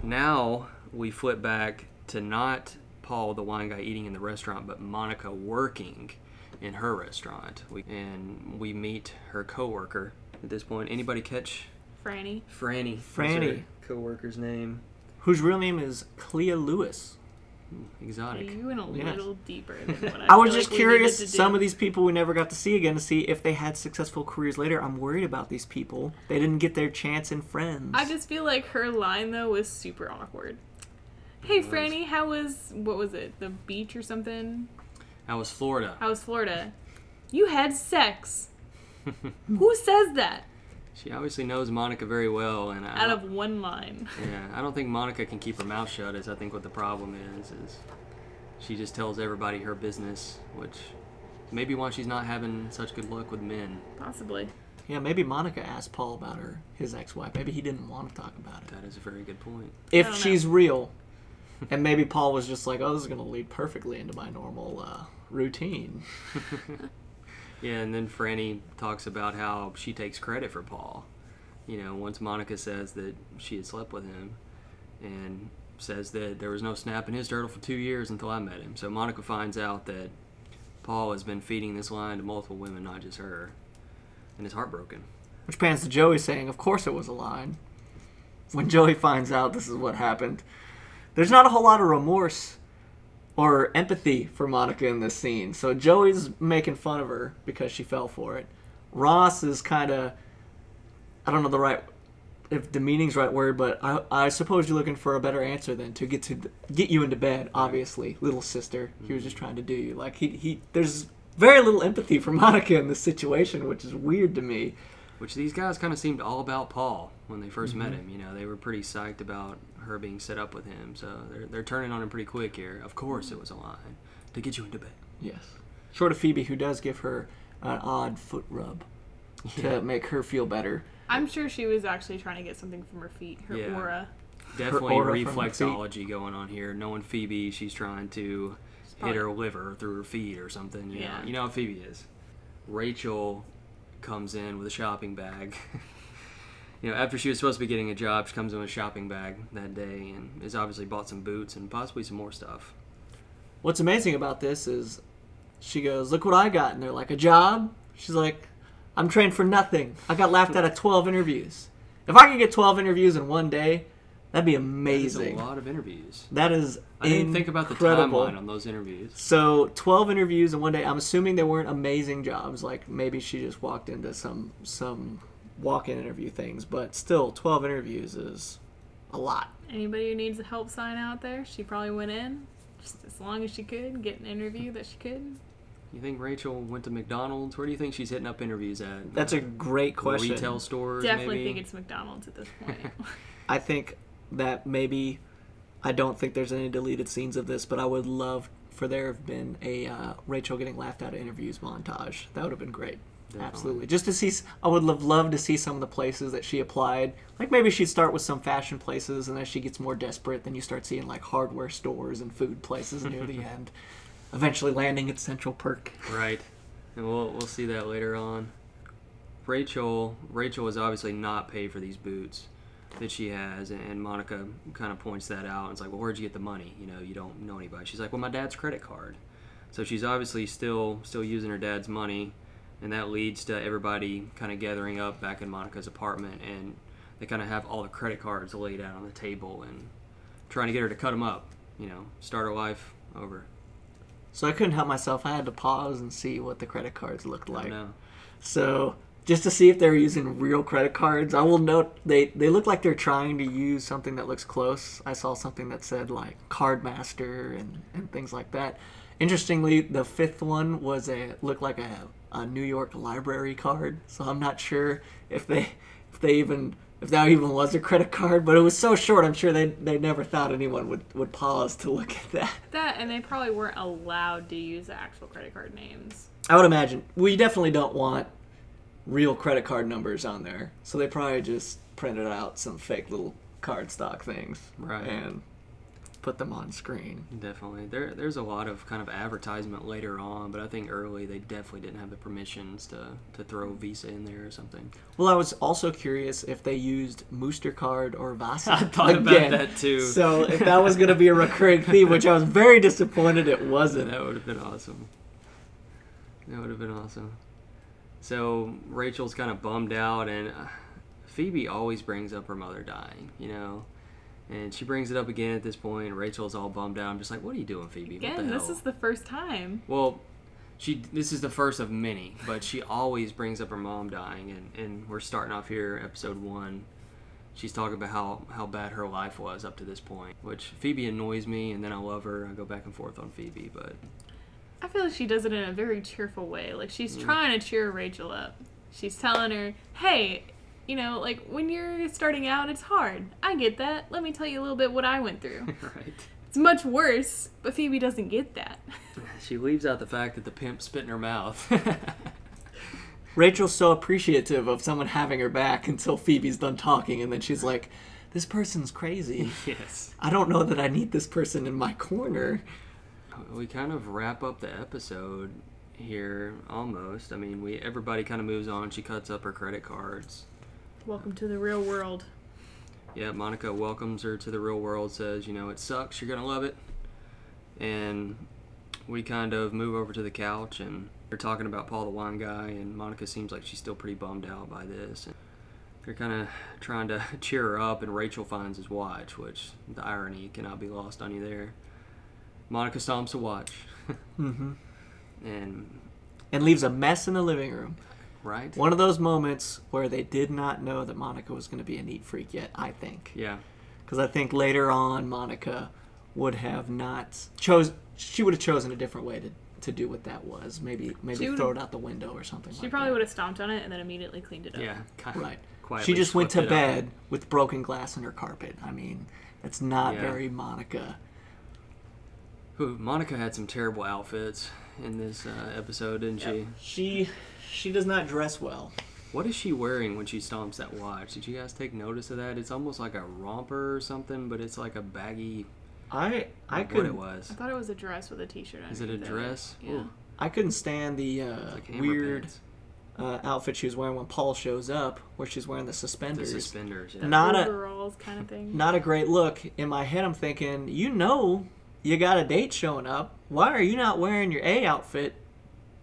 Now we flip back to not Paul, the wine guy, eating in the restaurant, but Monica working in her restaurant. We meet her coworker at this point. Anybody catch? Franny. That's her coworker's name. Whose real name is Clea Lewis. Exotic. You went a little deeper than what I was just curious, some of these people we never got to see again, to see if they had successful careers later. I'm worried about these people. They didn't get their chance in Friends. I just feel like her line, though, was super awkward. Hey, Franny, what was it, the beach or something? How was Florida? You had sex. Who says that? She obviously knows Monica very well. And out of one line. Yeah, I don't think Monica can keep her mouth shut is I think what the problem is she just tells everybody her business, which maybe why she's not having such good luck with men. Possibly. Yeah, maybe Monica asked Paul about his ex-wife. Maybe he didn't want to talk about it. That is a very good point. If she's real, And maybe Paul was just like, oh, this is going to lead perfectly into my normal routine. Yeah, and then Franny talks about how she takes credit for Paul. You know, once Monica says that she had slept with him and says that there was no snap in his turtle for 2 years until I met him. So Monica finds out that Paul has been feeding this line to multiple women, not just her, and is heartbroken. Which pans to Joey saying, of course it was a line. When Joey finds out this is what happened, there's not a whole lot of remorse or empathy for Monica in this scene. So Joey's making fun of her because she fell for it. Ross is kind of, I don't know the right, if demeaning's right word, but I suppose you're looking for a better answer than to get you into bed, obviously, little sister. He was just trying to do you. Like, there's very little empathy for Monica in this situation, which is weird to me. Which these guys kind of seemed all about Paul when they first met him. You know, they were pretty psyched about her being set up with him. So they're turning on him pretty quick here. Of course it was a line to get you into bed. Yes. Short of Phoebe, who does give her an odd foot rub to make her feel better. I'm sure she was actually trying to get something from her feet, her aura. Definitely her aura reflexology going on here. Knowing Phoebe, she's trying to hit her liver through her feet or something. You know. You know how Phoebe is. Rachel comes in with a shopping bag. You know, after she was supposed to be getting a job, she comes in with a shopping bag that day and has obviously bought some boots and possibly some more stuff. What's amazing about this is she goes, look what I got. And they're like, a job? She's like, I'm trained for nothing. I got laughed at 12 interviews. If I could get 12 interviews in one day, that'd be amazing. That is a lot of interviews. That is I didn't think about the timeline on those interviews. So 12 interviews in one day. I'm assuming they weren't amazing jobs. Like maybe she just walked into some walk-in interview things. But still, 12 interviews is a lot. Anybody who needs a help sign out there, she probably went in just as long as she could, get an interview that she could. You think Rachel went to McDonald's? Where do you think she's hitting up interviews at? That's a great question. Retail stores, Definitely think it's McDonald's at this point. I think that maybe, I don't think there's any deleted scenes of this, but I would love for there have been a Rachel getting laughed out of interviews montage. That would have been great. Definitely. Absolutely. Just to see, I would have loved to see some of the places that she applied. Like maybe she'd start with some fashion places, and as she gets more desperate, then you start seeing like hardware stores and food places near the end. Eventually landing at Central Perk. Right. And we'll see that later on. Rachel is obviously not paid for these boots that she has, and Monica kind of points that out. It's like, well, where'd you get the money? You know, you don't know anybody. She's like, well, my dad's credit card. So she's obviously still using her dad's money, and that leads to everybody kind of gathering up back in Monica's apartment, and they kind of have all the credit cards laid out on the table and trying to get her to cut them up, you know, start her life over. So I couldn't help myself. I had to pause and see what the credit cards looked like. So just to see if they were using real credit cards, I will note they look like they're trying to use something that looks close. I saw something that said like Cardmaster and things like that. Interestingly, the fifth one looked like a New York library card. So I'm not sure if that even was a credit card, but it was so short, I'm sure they never thought anyone would pause to look at that. That, and they probably weren't allowed to use the actual credit card names. I would imagine. We definitely don't want real credit card numbers on there, so they probably just printed out some fake little cardstock things and put them on screen. Definitely. There's a lot of kind of advertisement later on, but I think early they definitely didn't have the permissions to throw Visa in there or something. Well, I was also curious if they used Mastercard or Vasa. I thought about that too. So if that was going to be a recurring theme, which I was very disappointed it wasn't. That would have been awesome. So Rachel's kind of bummed out, and Phoebe always brings up her mother dying, you know. And she brings it up again at this point. Rachel's all bummed out. I'm just like, what are you doing, Phoebe? Again, what the hell? This is the first time. Well, this is the first of many, but she always brings up her mom dying. And we're starting off here, episode 1. She's talking about how bad her life was up to this point, which Phoebe annoys me, and then I love her. I go back and forth on Phoebe, but I feel like she does it in a very cheerful way. Like, she's trying to cheer Rachel up. She's telling her, hey, you know, like, when you're starting out, it's hard. I get that. Let me tell you a little bit what I went through. Right. It's much worse, but Phoebe doesn't get that. She leaves out the fact that the pimp spit in her mouth. Rachel's so appreciative of someone having her back until Phoebe's done talking, and then she's like, this person's crazy. Yes. I don't know that I need this person in my corner. We kind of wrap up the episode here, almost. I mean, everybody kind of moves on. She cuts up her credit cards. Welcome to the real world. Yeah, Monica welcomes her to the real world, says, you know, it sucks, you're going to love it. And we kind of move over to the couch, and they're talking about Paul the Wine Guy, and Monica seems like she's still pretty bummed out by this. And they're kind of trying to cheer her up, and Rachel finds his watch, which the irony cannot be lost on you there. Monica stomps a watch. Mm-hmm. And leaves a mess in the living room. Right. One of those moments where they did not know that Monica was going to be a neat freak yet, I think. Yeah. Because I think later on, Monica would have not chosen a different way to do what that was. Maybe throw it out the window or something. She probably would have stomped on it and then immediately cleaned it up. Yeah. Right. She just went to bed with broken glass in her carpet. I mean, that's not very Monica. Monica had some terrible outfits in this episode, didn't she? She does not dress well. What is she wearing when she stomps that watch? Did you guys take notice of that? It's almost like a romper or something, but it's like a baggy... I thought it was a dress with a t-shirt on it. Is it a dress? Yeah. Ooh. I couldn't stand the weird outfit she was wearing when Paul shows up, where she's wearing the suspenders. The suspenders, yeah. Not overalls kind of thing. Not a great look. In my head, I'm thinking, you know... You got a date showing up. Why are you not wearing your A outfit?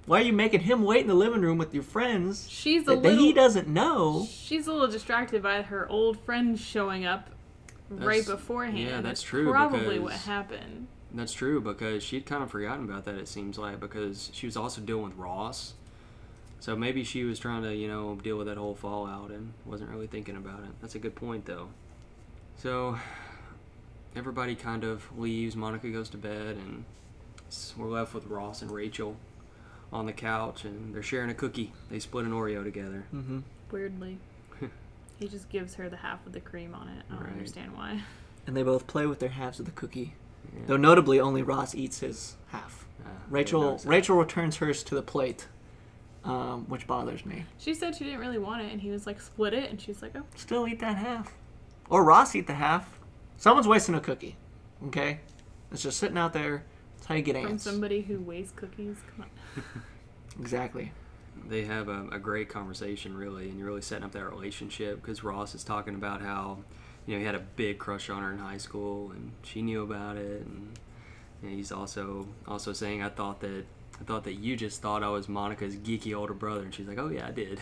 Why are you making him wait in the living room with your friends he doesn't know? She's a little distracted by her old friend showing up right beforehand. Yeah, that's true. Probably what happened. That's true, because she'd kind of forgotten about that, it seems like, because she was also dealing with Ross. So maybe she was trying to, deal with that whole fallout and wasn't really thinking about it. That's a good point, though. So... everybody kind of leaves. Monica goes to bed, and we're left with Ross and Rachel on the couch, and they're sharing a cookie. They split an Oreo together. Mm-hmm. Weirdly. He just gives her the half of the cream on it. I don't understand why. And they both play with their halves of the cookie. Yeah. Though notably, only Ross eats his half. Rachel returns hers to the plate, which bothers me. She said she didn't really want it, and he was like, split it, and she's like, oh. Still eat that half. Or Ross eat the half. Someone's wasting a cookie, okay? It's just sitting out there. That's how you get ants. From somebody who wastes cookies? Come on. Exactly. They have a great conversation, really, and you're really setting up that relationship, because Ross is talking about how, he had a big crush on her in high school, and she knew about it, and he's also saying, I thought that you just thought I was Monica's geeky older brother, and she's like, oh, yeah, I did.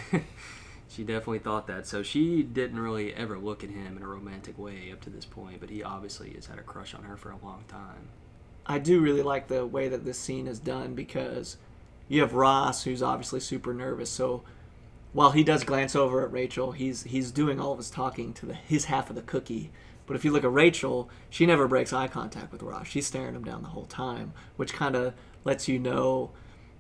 She definitely thought that. So she didn't really ever look at him in a romantic way up to this point, but he obviously has had a crush on her for a long time. I do really like the way that this scene is done, because you have Ross, who's obviously super nervous. So while he does glance over at Rachel, he's doing all of his talking to his half of the cookie. But if you look at Rachel, she never breaks eye contact with Ross. She's staring him down the whole time, which kind of lets you know...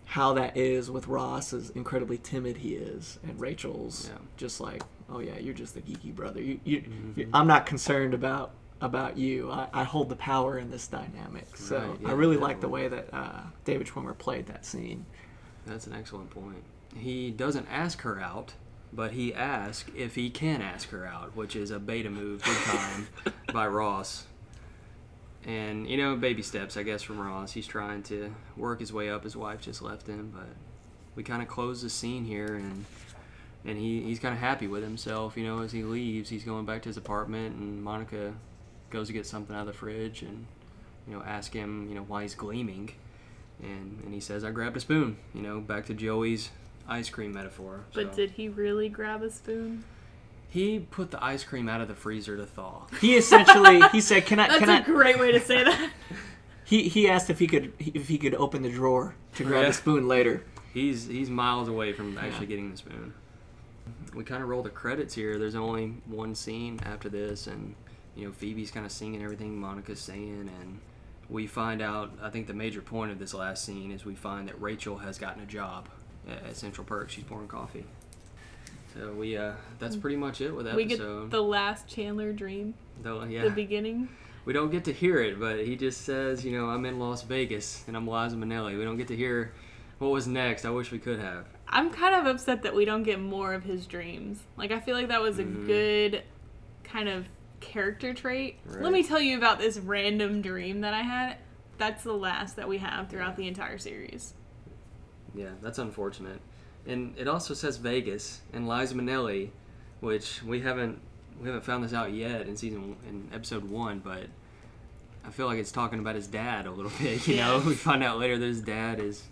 how that is with Ross is incredibly timid he is, and Rachel's just like, oh yeah, you're just the geeky brother. You, I'm not concerned about you. I hold the power in this dynamic. Right, so I really like the way that David Schwimmer played that scene. That's an excellent point. He doesn't ask her out, but he asks if he can ask her out, which is a beta move big time by Ross. And, baby steps, I guess, from Ross. He's trying to work his way up. His wife just left him, but we kind of close the scene here, and he's kind of happy with himself. As he leaves, he's going back to his apartment, and Monica goes to get something out of the fridge and, asks him, why he's gleaming. And he says, I grabbed a spoon, back to Joey's ice cream metaphor. But did he really grab a spoon? He put the ice cream out of the freezer to thaw. He essentially, he said, "Can I?" That's a great way to say that. He asked if he could open the drawer to grab the spoon later. He's miles away from actually getting the spoon. We kind of roll the credits here. There's only one scene after this, and Phoebe's kind of singing everything Monica's saying, and we find out. I think the major point of this last scene is we find that Rachel has gotten a job at Central Perk. She's pouring coffee. So that's pretty much it with that episode. We get the last Chandler dream. The beginning. We don't get to hear it, but he just says, I'm in Las Vegas and I'm Liza Minnelli. We don't get to hear what was next. I wish we could have. I'm kind of upset that we don't get more of his dreams. Like, I feel like that was a good kind of character trait. Right. Let me tell you about this random dream that I had. That's the last that we have throughout the entire series. Yeah, that's unfortunate. And it also says Vegas and Liza Minnelli, which we haven't found this out yet in episode 1, but I feel like it's talking about his dad a little bit, you know? We find out later that his dad is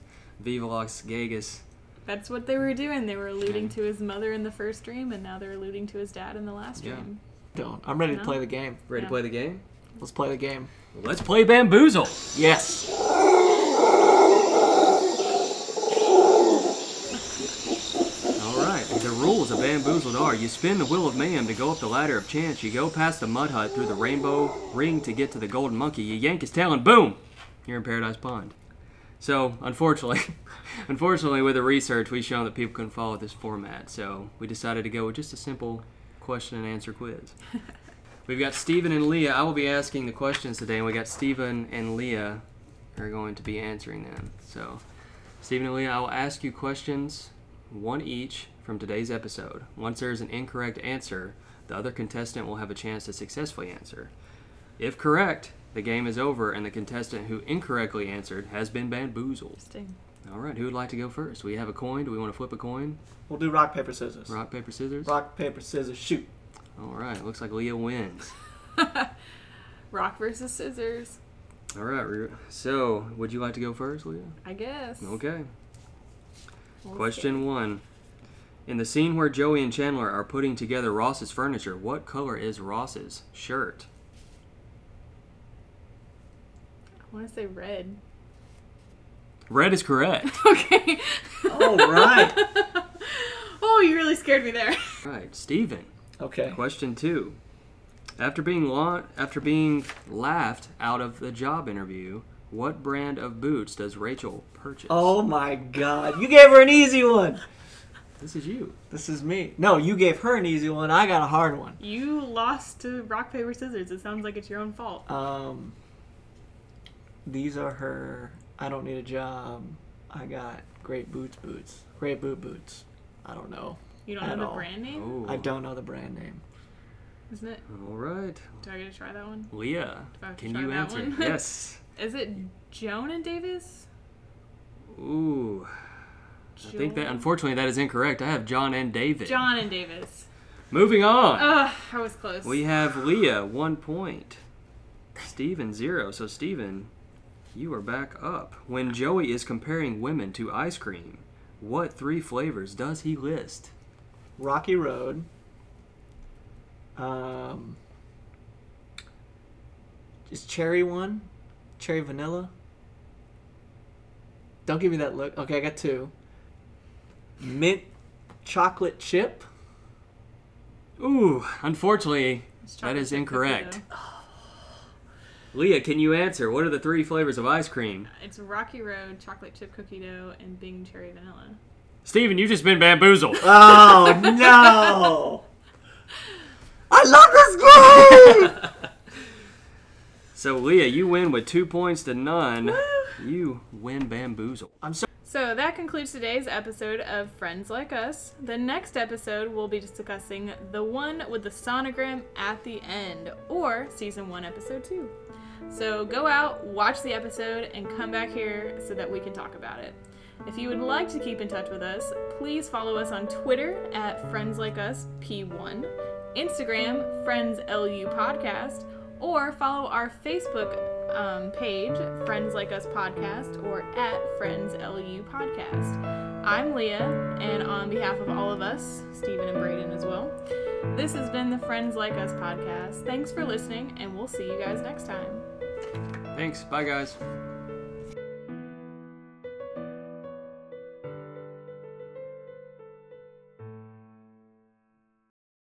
Vivalox Gagas. That's what they were doing. They were alluding to his mother in the first dream, and now they're alluding to his dad in the last dream. I'm ready to play the game. Ready to play the game? Let's play the game. Let's play Bamboozle. Yes. All right. The rules of Bamboozled are you spin the wheel of man to go up the ladder of chance. You go past the mud hut through the rainbow ring to get to the golden monkey. You yank his tail and boom, you're in Paradise Pond. So, unfortunately, with the research, we've shown that people couldn't follow this format. So, we decided to go with just a simple question and answer quiz. We've got Stephen and Leah. I will be asking the questions today, and we got Stephen and Leah are going to be answering them. So, Stephen and Leah, I will ask you questions, one each, from today's episode. Once there is an incorrect answer, the other contestant will have a chance to successfully answer. If correct, the game is over, and the contestant who incorrectly answered has been bamboozled. Interesting. All right, who would like to go first? We have a coin. Do we want to flip a coin? We'll do rock, paper, scissors. Rock, paper, scissors? Rock, paper, scissors, shoot. All right, looks like Leah wins. Rock versus scissors. All right, so would you like to go first, Leah? I guess. Okay. Question 1. In the scene where Joey and Chandler are putting together Ross's furniture, what color is Ross's shirt? I want to say red. Red is correct. Okay. All right. Oh, you really scared me there. All right, Steven. Okay. Question 2. After being laughed out of the job interview, what brand of boots does Rachel purchase? Oh my God! You gave her an easy one. This is you. This is me. No, you gave her an easy one. I got a hard one. You lost to rock, paper, scissors. It sounds like it's your own fault. These are her. I don't need a job. I got great boots. Great boots. I don't know. You don't know the brand name? Oh. I don't know the brand name. Isn't it? All right. Do I get to try that one? Leah, can you answer? One? Yes. Is it Joan and Davis? Ooh. Joan? I think that, unfortunately, that is incorrect. I have John and David. John and Davis. Moving on. I was close. We have Leah, 1 point. Steven, 0. So, Steven, you are back up. When Joey is comparing women to ice cream, what 3 flavors does he list? Rocky Road, is cherry one, cherry vanilla. Don't give me that look. Okay, I got 2. Mint chocolate chip. Ooh, unfortunately, that is incorrect. Leah, can you answer? What are the 3 flavors of ice cream? It's Rocky Road, chocolate chip cookie dough, and Bing cherry vanilla. Steven, you've just been bamboozled. Oh, no. I love this game. So, Leah, you win with 2 points to none. Woo. You win bamboozled. I'm sorry. So, that concludes today's episode of Friends Like Us. The next episode, we'll be discussing the one with the sonogram at the end, or Season 1, Episode 2. So, go out, watch the episode, and come back here so that we can talk about it. If you would like to keep in touch with us, please follow us on Twitter at FriendsLikeUsP1, Instagram, FriendsLUPodcast, or follow our Facebook page, Friends Like Us Podcast, or at FriendsLUPodcast. I'm Leah, and on behalf of all of us, Stephen and Braden as well, this has been the Friends Like Us Podcast. Thanks for listening, and we'll see you guys next time. Thanks. Bye, guys.